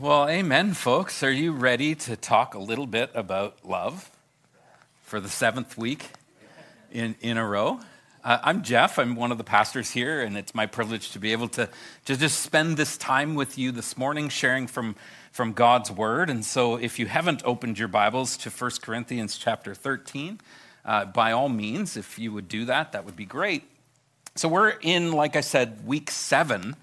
Well, amen, folks. Are you ready to talk a little bit about love for the seventh week in a row? I'm Jeff. I'm one of the pastors here, and it's my privilege to be able to just spend this time with you this morning sharing from God's Word. And so if you haven't opened your Bibles to 1 Corinthians chapter 13, by all means, if you would do that, that would be great. So we're in, like I said, week 7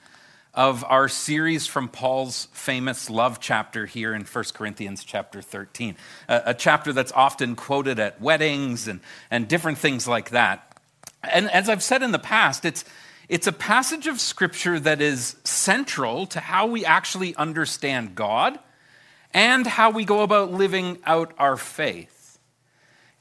of our series from Paul's famous love chapter here in 1 Corinthians chapter 13, a chapter that's often quoted at weddings and different things like that. And as I've said in the past, it's a passage of Scripture that is central to how we actually understand God and how we go about living out our faith.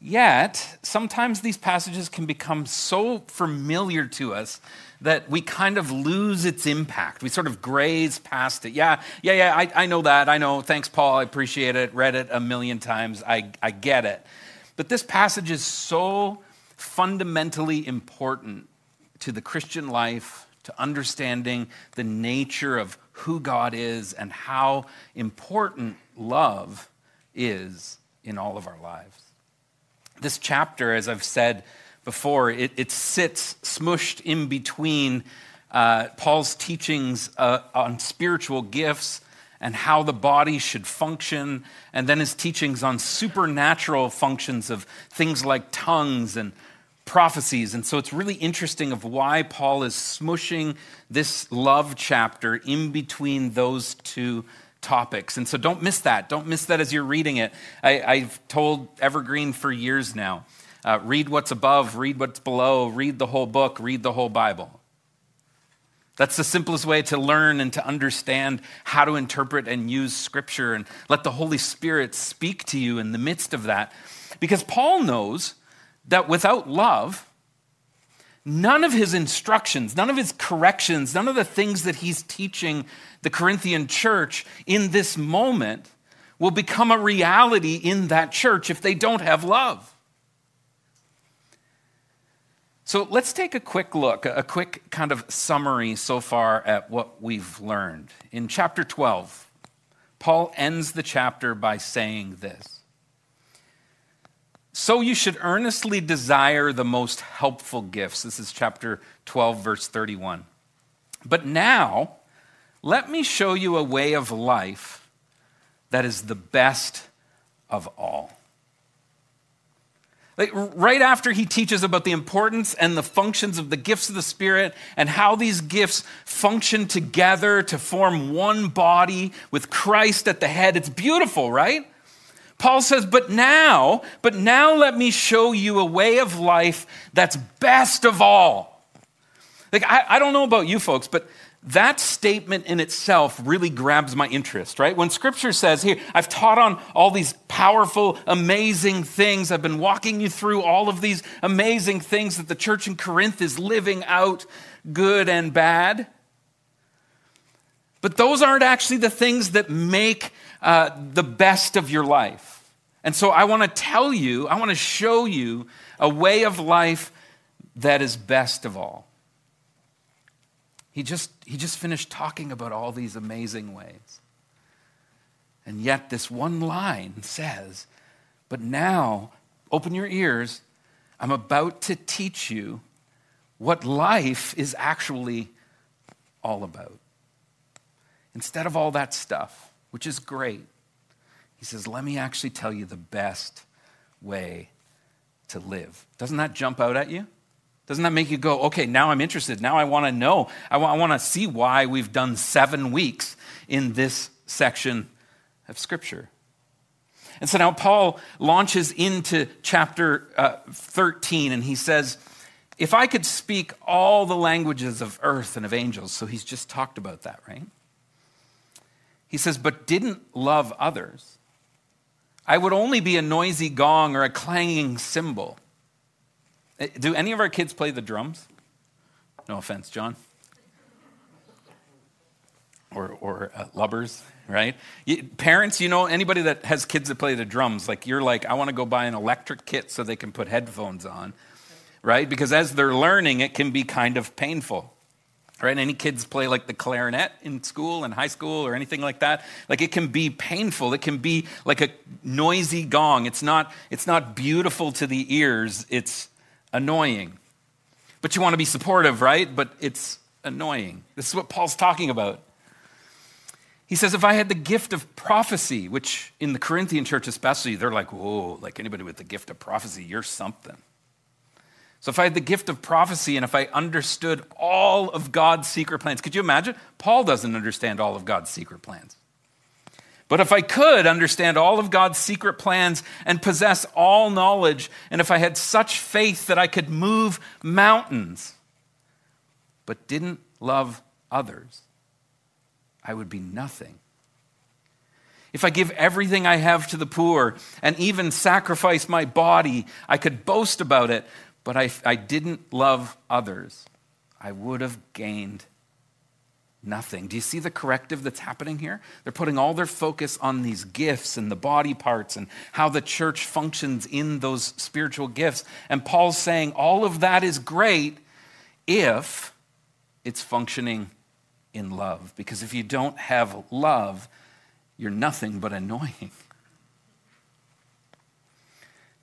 Yet, sometimes these passages can become so familiar to us that we kind of lose its impact. We sort of graze past it. Yeah, I know that. I know. Thanks, Paul. I appreciate it. Read it a million times. I get it. But this passage is so fundamentally important to the Christian life, to understanding the nature of who God is and how important love is in all of our lives. This chapter, as I've said before, it sits smushed in between Paul's teachings on spiritual gifts and how the body should function, and then his teachings on supernatural functions of things like tongues and prophecies. And so it's really interesting of why Paul is smushing this love chapter in between those two topics. And so don't miss that. Don't miss that as you're reading it. I've told Evergreen for years now, read what's above, read what's below, read the whole book, read the whole Bible. That's the simplest way to learn and to understand how to interpret and use Scripture, and let the Holy Spirit speak to you in the midst of that. Because Paul knows that without love, none of his instructions, none of his corrections, none of the things that he's teaching the Corinthian church in this moment will become a reality in that church if they don't have love. So let's take a quick look, a quick kind of summary so far at what we've learned. In chapter 12, Paul ends the chapter by saying this: "So you should earnestly desire the most helpful gifts." This is chapter 12, verse 31. "But now, let me show you a way of life that is the best of all." Like, right after he teaches about the importance and the functions of the gifts of the Spirit and how these gifts function together to form one body with Christ at the head, it's beautiful, right? Paul says, but now let me show you a way of life that's best of all. Like, I don't know about you folks, but that statement in itself really grabs my interest, right? When Scripture says, here, I've taught on all these powerful, amazing things. I've been walking you through all of these amazing things that the church in Corinth is living out, good and bad. But those aren't actually the things that make the best of your life. And so I want to show you a way of life that is best of all. He just finished talking about all these amazing ways. And yet this one line says, but now, open your ears, I'm about to teach you what life is actually all about. Instead of all that stuff, which is great, he says, let me actually tell you the best way to live. Doesn't that jump out at you? Doesn't that make you go, okay, now I'm interested. Now I want to know. I want to see why we've done 7 weeks in this section of Scripture. And so now Paul launches into chapter 13, and he says, if I could speak all the languages of earth and of angels. So he's just talked about that, right? He says, but didn't love others, I would only be a noisy gong or a clanging cymbal. Do any of our kids play the drums? No offense, John. Or lubbers, right? Parents, you know, anybody that has kids that play the drums, like you're like, I want to go buy an electric kit so they can put headphones on, right? Because as they're learning, it can be kind of painful. right? Any kids play like the clarinet in school, in high school, or anything like that. Like it can be painful. It can be like a noisy gong. It's not beautiful to the ears. It's annoying. But you want to be supportive, right? But it's annoying. This is what Paul's talking about. He says, if I had the gift of prophecy, which in the Corinthian church especially, they're like, whoa, like anybody with the gift of prophecy, you're something. So if I had the gift of prophecy and if I understood all of God's secret plans, could you imagine? Paul doesn't understand all of God's secret plans. But if I could understand all of God's secret plans and possess all knowledge, and if I had such faith that I could move mountains, but didn't love others, I would be nothing. If I give everything I have to the poor and even sacrifice my body, I could boast about it, but I didn't love others, I would have gained nothing. Do you see the corrective that's happening here? They're putting all their focus on these gifts and the body parts and how the church functions in those spiritual gifts. And Paul's saying all of that is great if it's functioning in love. Because if you don't have love, you're nothing but annoying.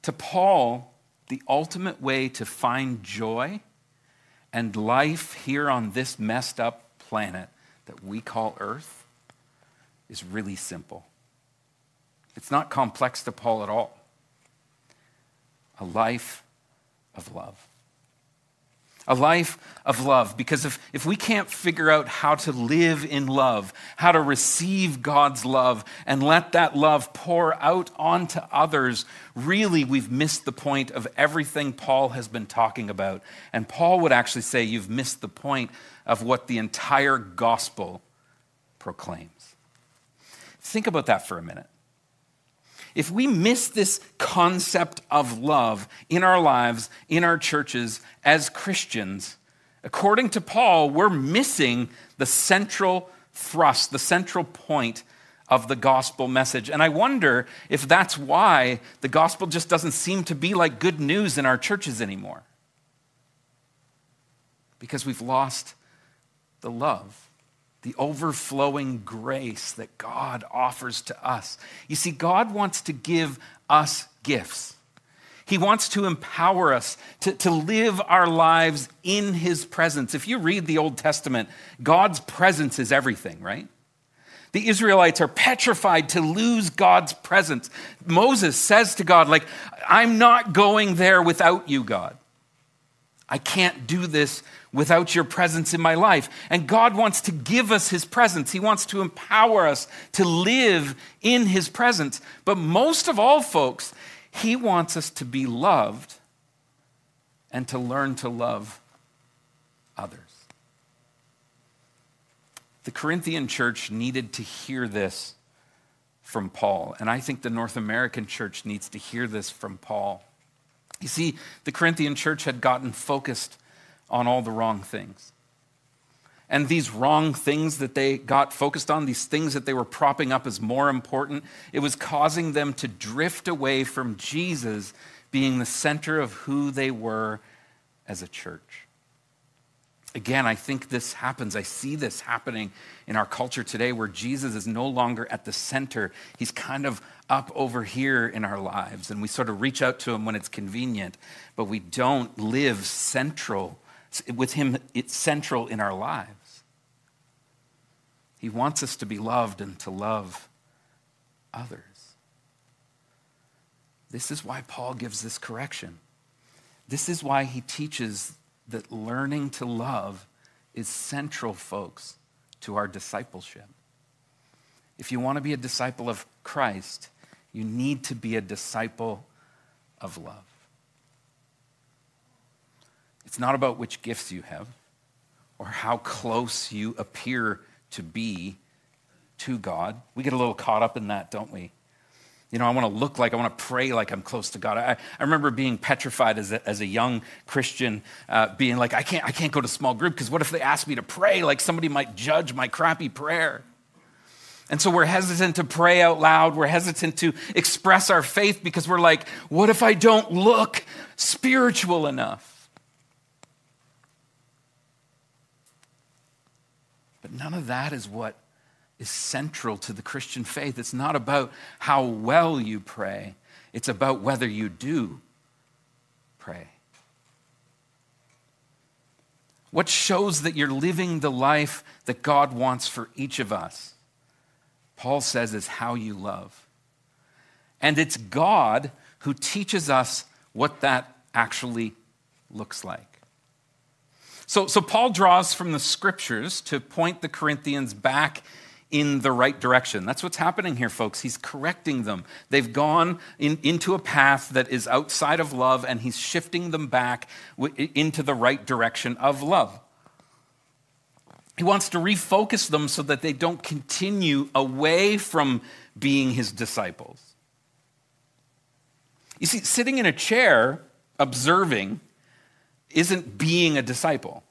To Paul, the ultimate way to find joy and life here on this messed up planet that we call Earth is really simple. It's not complex to Paul at all. A life of love. A life of love, because if we can't figure out how to live in love, how to receive God's love and let that love pour out onto others, really we've missed the point of everything Paul has been talking about. And Paul would actually say you've missed the point of what the entire gospel proclaims. Think about that for a minute. If we miss this concept of love in our lives, in our churches, as Christians, according to Paul, we're missing the central thrust, the central point of the gospel message. And I wonder if that's why the gospel just doesn't seem to be like good news in our churches anymore. Because we've lost the love. The overflowing grace that God offers to us. You see, God wants to give us gifts. He wants to empower us to live our lives in his presence. If you read the Old Testament, God's presence is everything, right? The Israelites are petrified to lose God's presence. Moses says to God, like, I'm not going there without you, God. I can't do this without your presence in my life. And God wants to give us his presence. He wants to empower us to live in his presence. But most of all, folks, he wants us to be loved and to learn to love others. The Corinthian church needed to hear this from Paul. And I think the North American church needs to hear this from Paul. You see, the Corinthian church had gotten focused on all the wrong things. And these wrong things that they got focused on, these things that they were propping up as more important, it was causing them to drift away from Jesus being the center of who they were as a church. Again, I think this happens. I see this happening in our culture today where Jesus is no longer at the center. He's kind of up over here in our lives, and we sort of reach out to him when it's convenient, but we don't live central with him. It's central in our lives. He wants us to be loved and to love others. This is why Paul gives this correction. This is why he teaches that learning to love is central, folks, to our discipleship. If you want to be a disciple of Christ, you need to be a disciple of love. It's not about which gifts you have or how close you appear to be to God. We get a little caught up in that, don't we? You know, I want to look like, I want to pray like I'm close to God. I remember being petrified as a young Christian, being like, I can't go to small group because what if they ask me to pray? Like somebody might judge my crappy prayer. And so we're hesitant to pray out loud. We're hesitant to express our faith because we're like, what if I don't look spiritual enough? But none of that is what is central to the Christian faith. It's not about how well you pray. It's about whether you do pray. What shows that you're living the life that God wants for each of us? Paul says is how you love. And it's God who teaches us what that actually looks like. So Paul draws from the scriptures to point the Corinthians back in the right direction. That's what's happening here, folks. He's correcting them. They've gone into a path that is outside of love, and he's shifting them back into the right direction of love. He wants to refocus them so that they don't continue away from being his disciples. You see, sitting in a chair observing isn't being a disciple.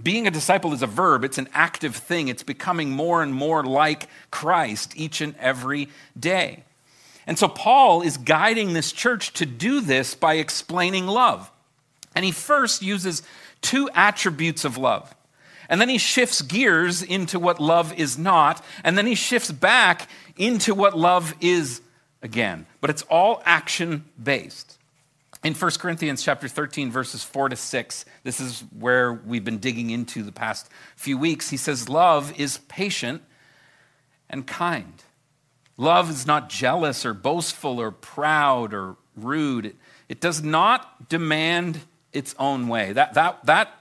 Being a disciple is a verb. It's an active thing. It's becoming more and more like Christ each and every day. And so Paul is guiding this church to do this by explaining love. And he first uses two attributes of love. And then he shifts gears into what love is not. And then he shifts back into what love is again. But it's all action-based. In 1 Corinthians chapter 13, verses 4-6, this is where we've been digging into the past few weeks. He says, love is patient and kind. Love is not jealous or boastful or proud or rude. It does not demand its own way. That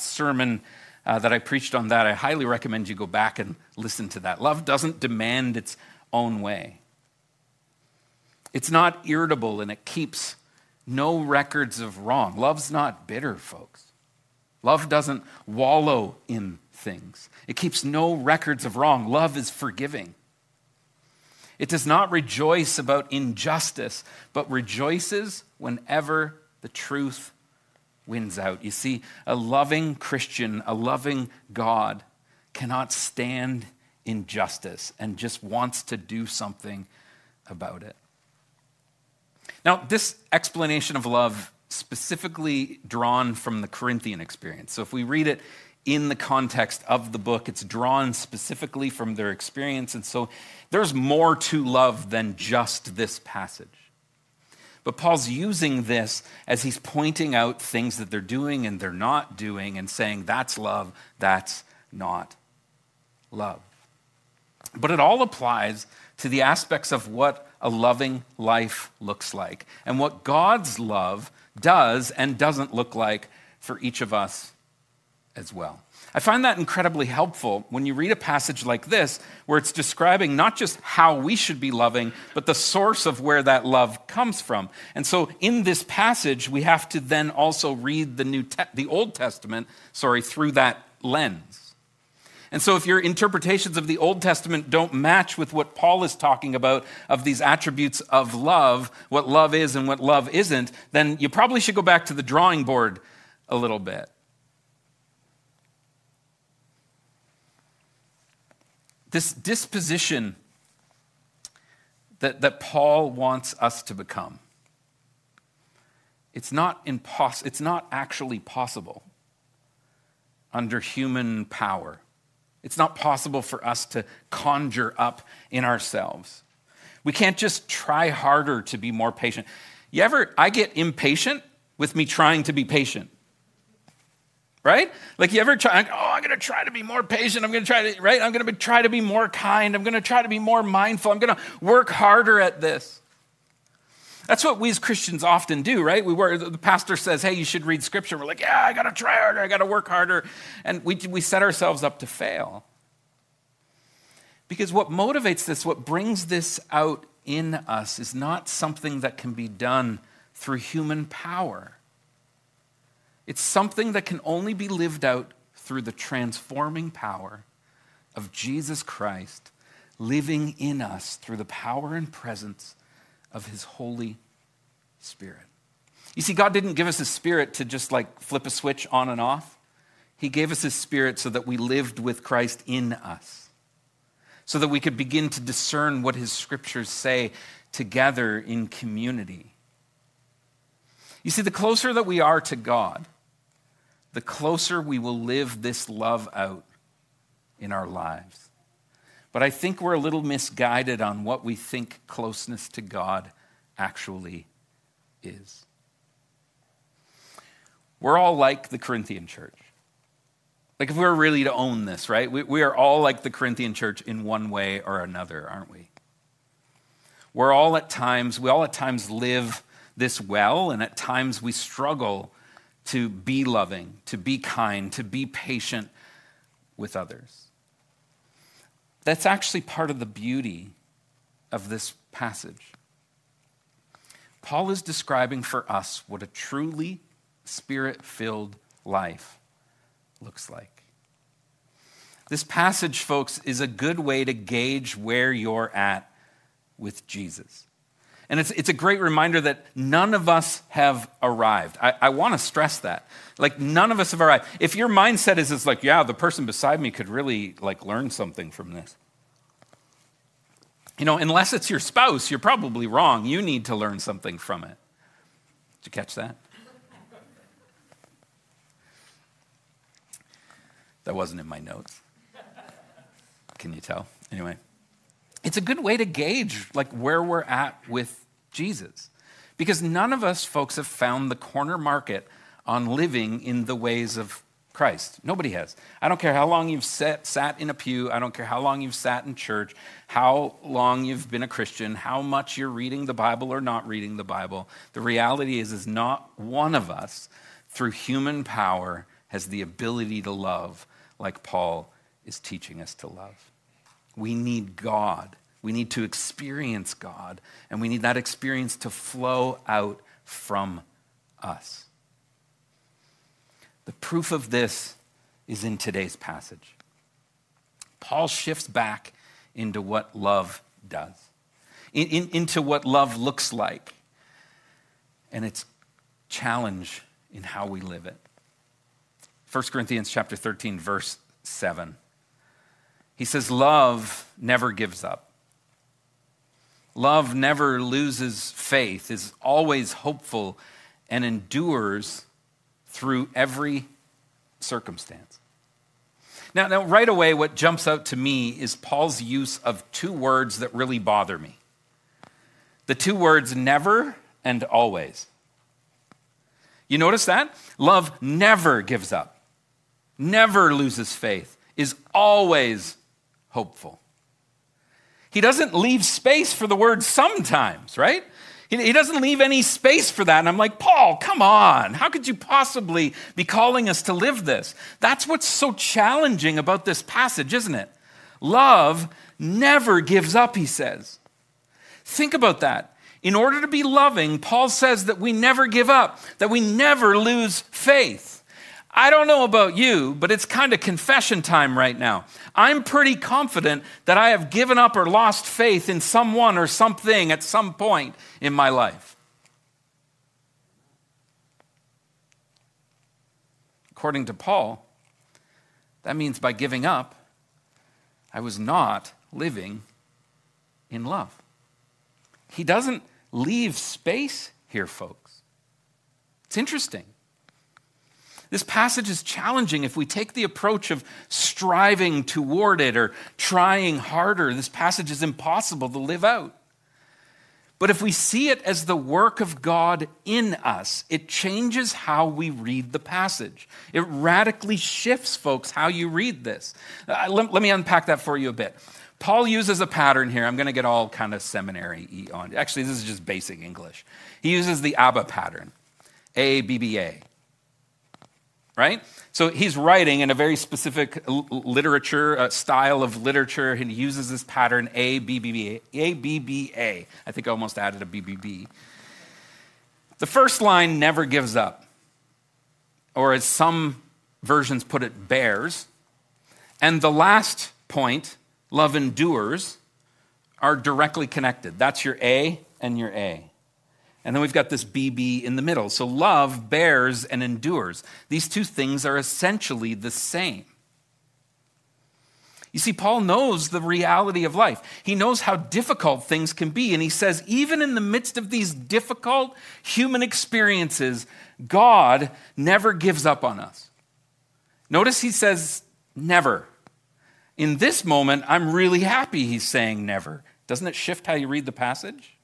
sermon that I preached on that, I highly recommend you go back and listen to that. Love doesn't demand its own way. It's not irritable and it keeps no records of wrong. Love's not bitter, folks. Love doesn't wallow in things. It keeps no records of wrong. Love is forgiving. It does not rejoice about injustice, but rejoices whenever the truth wins out. You see, a loving Christian, a loving God cannot stand injustice and just wants to do something about it. Now, this explanation of love specifically drawn from the Corinthian experience. So if we read it in the context of the book, it's drawn specifically from their experience. And so there's more to love than just this passage. But Paul's using this as he's pointing out things that they're doing and they're not doing and saying that's love, that's not love. But it all applies to the aspects of what a loving life looks like and what God's love does and doesn't look like for each of us as well. I find that incredibly helpful when you read a passage like this where it's describing not just how we should be loving, but the source of where that love comes from. And so in this passage, we have to then also read the Old Testament, through that lens. And so if your interpretations of the Old Testament don't match with what Paul is talking about of these attributes of love, what love is and what love isn't, then you probably should go back to the drawing board a little bit. This disposition that Paul wants us to become, it's not actually possible under human power. It's not possible for us to conjure up in ourselves. We can't just try harder to be more patient. I get impatient with me trying to be patient, right? Like you ever try, I'm going to try to be more patient. I'm going to try to be more kind. I'm going to try to be more mindful. I'm going to work harder at this. That's what we as Christians often do, right? The pastor says, hey, you should read scripture. We're like, yeah, I got to try harder. I got to work harder. And we set ourselves up to fail. Because what motivates this, what brings this out in us is not something that can be done through human power. It's something that can only be lived out through the transforming power of Jesus Christ living in us through the power and presence of his Holy Spirit. You see, God didn't give us his Spirit to just like flip a switch on and off. He gave us his Spirit so that we lived with Christ in us, so that we could begin to discern what his scriptures say together in community. You see, the closer that we are to God, the closer we will live this love out in our lives. But I think we're a little misguided on what we think closeness to God actually is. We're all like the Corinthian church. Like if we were really to own this, right? We are all like the Corinthian church in one way or another, aren't we? We all at times live this well, and at times we struggle to be loving, to be kind, to be patient with others. That's actually part of the beauty of this passage. Paul is describing for us what a truly Spirit-filled life looks like. This passage, folks, is a good way to gauge where you're at with Jesus. And it's a great reminder that none of us have arrived. I want to stress that. Like, none of us have arrived. If your mindset is it's like, yeah, the person beside me could really like learn something from this. You know, unless it's your spouse, you're probably wrong. You need to learn something from it. Did you catch that? That wasn't in my notes. Can you tell? Anyway. It's a good way to gauge like where we're at with Jesus, because none of us folks have found the corner market on living in the ways of Christ. Nobody has. I don't care how long you've sat in a pew. I don't care how long you've sat in church, how long you've been a Christian, how much you're reading the Bible or not reading the Bible. The reality is not one of us through human power has the ability to love like Paul is teaching us to love. We need God. We need to experience God, and we need that experience to flow out from us. The proof of this is in today's passage. Paul shifts back into what love does, into what love looks like, and its challenge in how we live it. 1 Corinthians chapter 13, verse 7. He says, love never gives up. Love never loses faith, is always hopeful, and endures through every circumstance. Now, right away, what jumps out to me is Paul's use of two words that really bother me. The two words never and always. You notice that? Love never gives up, never loses faith, is always hopeful. He doesn't leave space for the word sometimes, right? He doesn't leave any space for that. And I'm like, Paul, come on. How could you possibly be calling us to live this? That's what's so challenging about this passage, isn't it? Love never gives up, he says. Think about that. In order to be loving, Paul says that we never give up, that we never lose faith. I don't know about you, but it's kind of confession time right now. I'm pretty confident that I have given up or lost faith in someone or something at some point in my life. According to Paul, that means by giving up, I was not living in love. He doesn't leave space here, folks. It's interesting. This passage is challenging if we take the approach of striving toward it or trying harder. This passage is impossible to live out. But if we see it as the work of God in us, it changes how we read the passage. It radically shifts, folks, how you read this. Let me unpack that for you a bit. Paul uses a pattern here. I'm going to get all kind of seminary-y on. Actually, this is just basic English. He uses the Abba pattern, A-B-B-A. Right? So he's writing in a very specific literature, style of literature, and he uses this pattern A-B-B-A. I think I almost added a B-B-B. The first line never gives up, or as some versions put it, bears. And the last point, love endures, are directly connected. That's your A and your A. And then we've got this BB in the middle. So love bears and endures. These two things are essentially the same. You see, Paul knows the reality of life. He knows how difficult things can be. And he says, even in the midst of these difficult human experiences, God never gives up on us. Notice he says, never. In this moment, I'm really happy he's saying never. Doesn't it shift how you read the passage?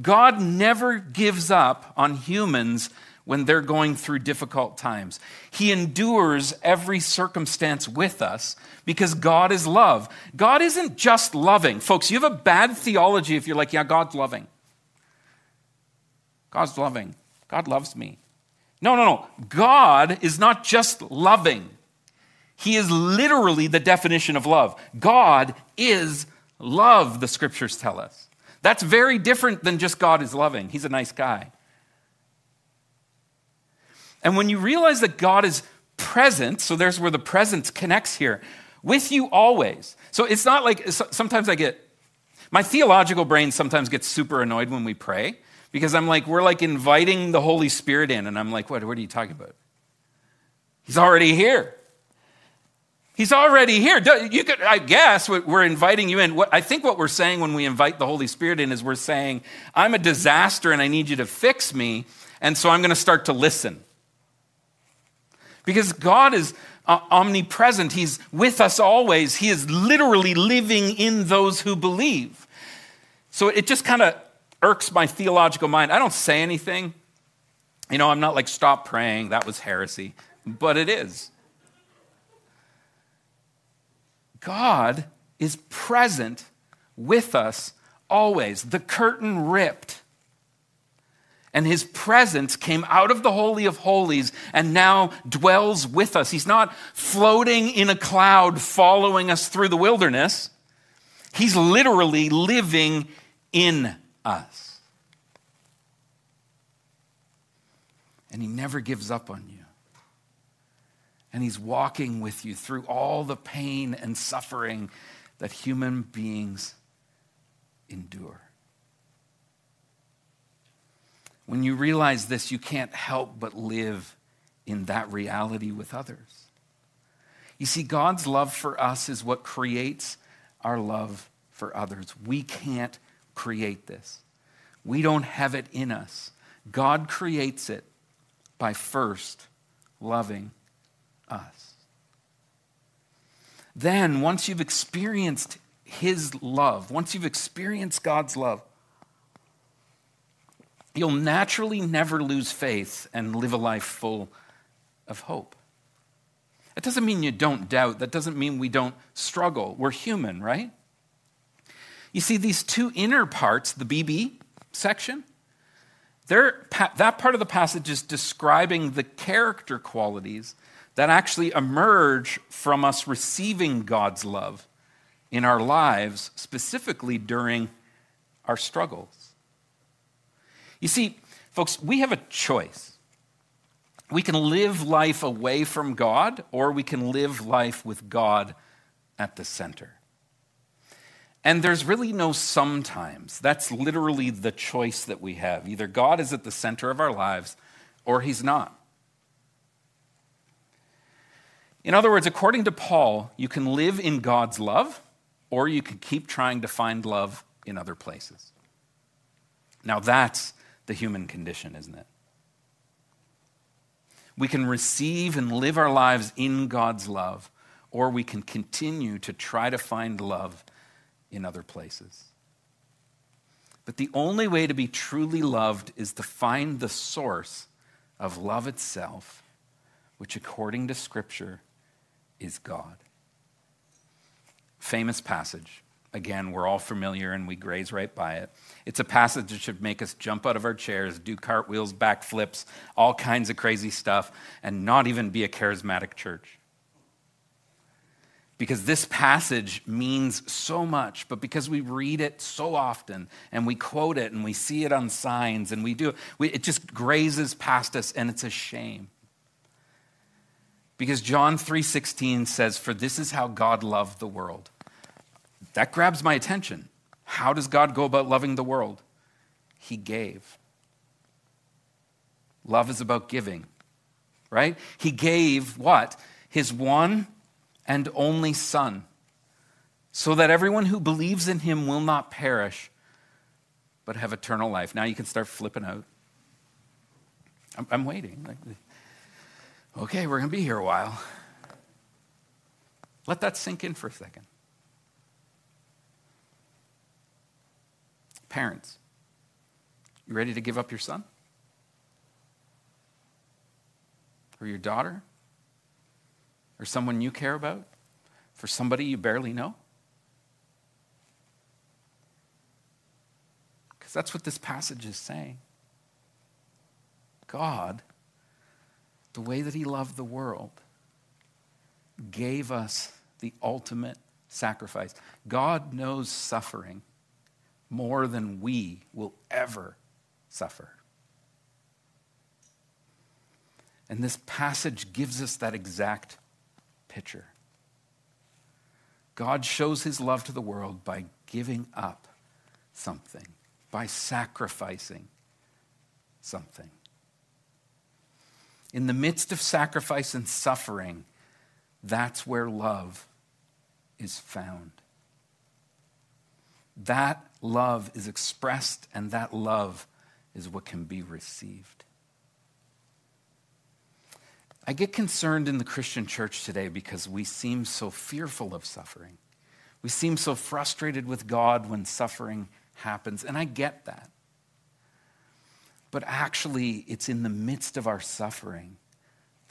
God never gives up on humans when they're going through difficult times. He endures every circumstance with us because God is love. God isn't just loving. Folks, you have a bad theology if you're like, yeah, God's loving. God's loving. God loves me. No. God is not just loving. He is literally the definition of love. God is love, the scriptures tell us. That's very different than just God is loving. He's a nice guy. And when you realize that God is present, so there's where the presence connects here, with you always. So it's not like, sometimes my theological brain sometimes gets super annoyed when we pray, because I'm like, we're like inviting the Holy Spirit in, and I'm like, what are you talking about? He's already here. He's already here. You could, I guess we're inviting you in. I think what we're saying when we invite the Holy Spirit in is we're saying, I'm a disaster and I need you to fix me, and so I'm going to start to listen. Because God is omnipresent. He's with us always. He is literally living in those who believe. So it just kind of irks my theological mind. I don't say anything. I'm not like, stop praying. That was heresy. But it is. God is present with us always. The curtain ripped, and his presence came out of the Holy of Holies and now dwells with us. He's not floating in a cloud following us through the wilderness. He's literally living in us. And he never gives up on you. And he's walking with you through all the pain and suffering that human beings endure. When you realize this, you can't help but live in that reality with others. You see, God's love for us is what creates our love for others. We can't create this. We don't have it in us. God creates it by first loving us. Then, once you've experienced his love, once you've experienced God's love, you'll naturally never lose faith and live a life full of hope. That doesn't mean you don't doubt. That doesn't mean we don't struggle. We're human, right? You see, these two inner parts, the BB section, that part of the passage is describing the character qualities that actually emerge from us receiving God's love in our lives, specifically during our struggles. You see, folks, we have a choice. We can live life away from God, or we can live life with God at the center. And there's really no sometimes. That's literally the choice that we have. Either God is at the center of our lives, or he's not. In other words, according to Paul, you can live in God's love, or you can keep trying to find love in other places. Now that's the human condition, isn't it? We can receive and live our lives in God's love, or we can continue to try to find love in other places. But the only way to be truly loved is to find the source of love itself, which according to Scripture is God. Famous passage. Again, we're all familiar and we graze right by it. It's a passage that should make us jump out of our chairs, do cartwheels, backflips, all kinds of crazy stuff, and not even be a charismatic church. Because this passage means so much, but because we read it so often, and we quote it, and we see it on signs, and it just grazes past us, and it's a shame. Because John 3:16 says, "For this is how God loved the world." That grabs my attention. How does God go about loving the world? He gave. Love is about giving, right? He gave what? His one and only Son, so that everyone who believes in him will not perish, but have eternal life. Now you can start flipping out. I'm waiting. Okay, we're going to be here a while. Let that sink in for a second. Parents, you ready to give up your son? Or your daughter? Or someone you care about? For somebody you barely know? Because that's what this passage is saying. God, the way that he loved the world, gave us the ultimate sacrifice. God knows suffering more than we will ever suffer. And this passage gives us that exact picture. God shows his love to the world by giving up something, by sacrificing something. In the midst of sacrifice and suffering, that's where love is found. That love is expressed, and that love is what can be received. I get concerned in the Christian church today because we seem so fearful of suffering. We seem so frustrated with God when suffering happens, and I get that. But actually, it's in the midst of our suffering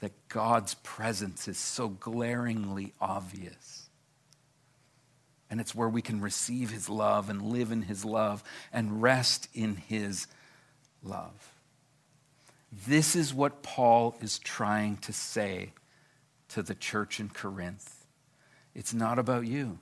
that God's presence is so glaringly obvious. And it's where we can receive his love and live in his love and rest in his love. This is what Paul is trying to say to the church in Corinth. It's not about you.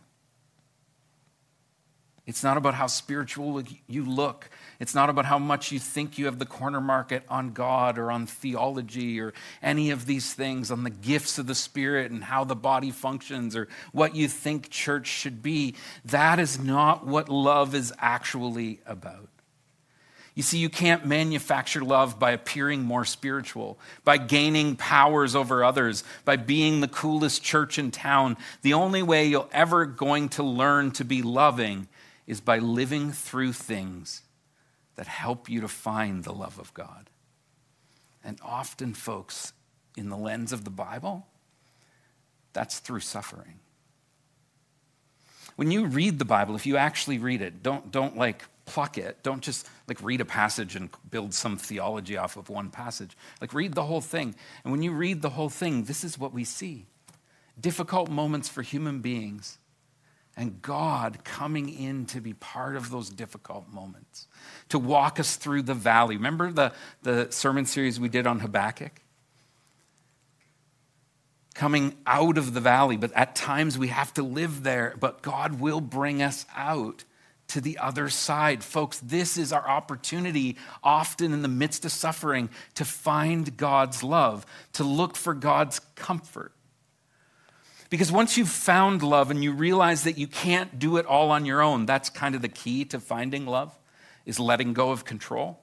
It's not about how spiritual you look. It's not about how much you think you have the corner market on God or on theology or any of these things, on the gifts of the Spirit and how the body functions or what you think church should be. That is not what love is actually about. You see, you can't manufacture love by appearing more spiritual, by gaining powers over others, by being the coolest church in town. The only way you're ever going to learn to be loving is by living through things that help you to find the love of God. And often, folks, in the lens of the Bible, that's through suffering. When you read the Bible, if you actually read it, don't like pluck it. Don't just like read a passage and build some theology off of one passage. Like read the whole thing. And when you read the whole thing, this is what we see. Difficult moments for human beings, and God coming in to be part of those difficult moments, to walk us through the valley. Remember the sermon series we did on Habakkuk? Coming out of the valley, but at times we have to live there, but God will bring us out to the other side. Folks, this is our opportunity, often in the midst of suffering, to find God's love, to look for God's comfort. Because once you've found love and you realize that you can't do it all on your own, that's kind of the key to finding love, is letting go of control.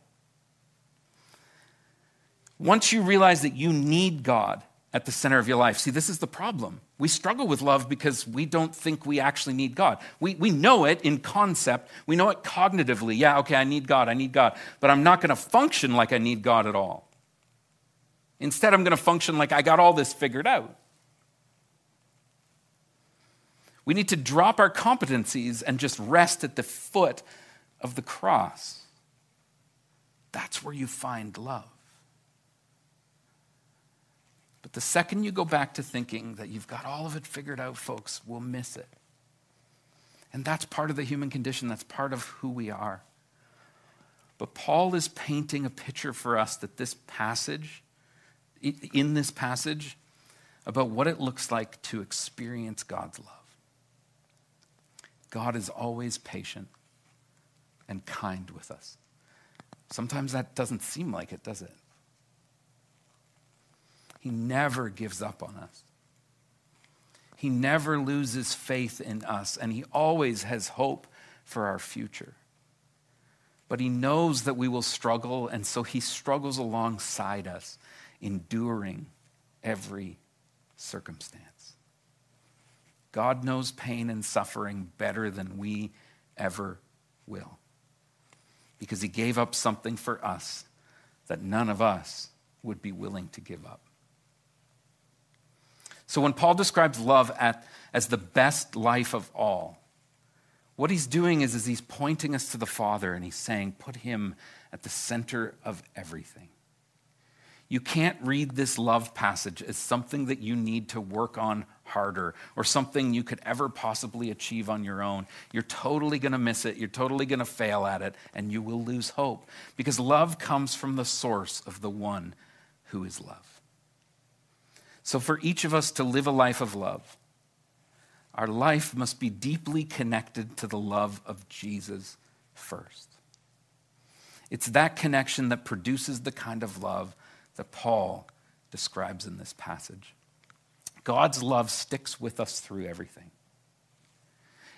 Once you realize that you need God at the center of your life, see, this is the problem. We struggle with love because we don't think we actually need God. We know it in concept. We know it cognitively. Yeah, okay, I need God. But I'm not going to function like I need God at all. Instead, I'm going to function like I got all this figured out. We need to drop our competencies and just rest at the foot of the cross. That's where you find love. But the second you go back to thinking that you've got all of it figured out, folks, we'll miss it. And that's part of the human condition. That's part of who we are. But Paul is painting a picture for us that this passage, in this passage, about what it looks like to experience God's love. God is always patient and kind with us. Sometimes that doesn't seem like it, does it? He never gives up on us. He never loses faith in us, and he always has hope for our future. But he knows that we will struggle, and so he struggles alongside us, enduring every circumstance. God knows pain and suffering better than we ever will, because he gave up something for us that none of us would be willing to give up. So when Paul describes love as the best life of all, what he's doing is he's pointing us to the Father, and he's saying, put him at the center of everything. You can't read this love passage as something that you need to work on harder or something you could ever possibly achieve on your own. You're totally going to miss it. You're totally going to fail at it, and you will lose hope, because love comes from the source of the one who is love. So for each of us to live a life of love, our life must be deeply connected to the love of Jesus first. It's that connection that produces the kind of love that Paul describes in this passage. God's love sticks with us through everything.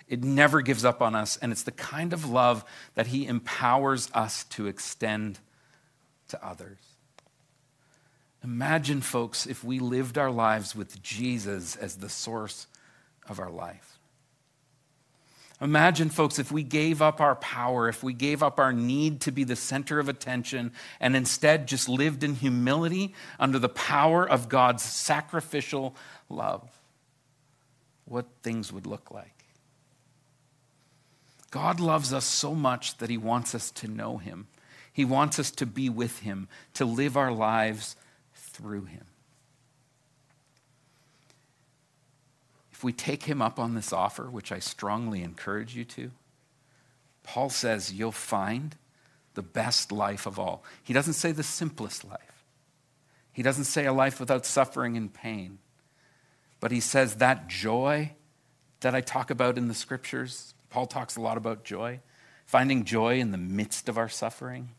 It never gives up on us, and it's the kind of love that he empowers us to extend to others. Imagine, folks, if we lived our lives with Jesus as the source of our life. Imagine, folks, if we gave up our power, if we gave up our need to be the center of attention, and instead just lived in humility under the power of God's sacrificial love, what things would look like. God loves us so much that he wants us to know him. He wants us to be with him, to live our lives through him. If we take him up on this offer, which I strongly encourage you to, Paul says you'll find the best life of all. He doesn't say the simplest life. He doesn't say a life without suffering and pain. But he says that joy that I talk about in the scriptures, Paul talks a lot about joy, finding joy in the midst of our suffering,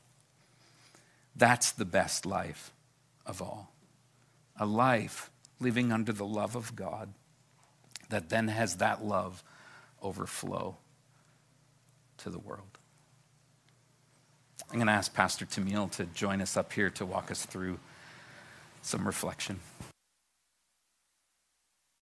that's the best life of all. A life living under the love of God that then has that love overflow to the world. I'm going to ask Pastor Tamil to join us up here to walk us through some reflection.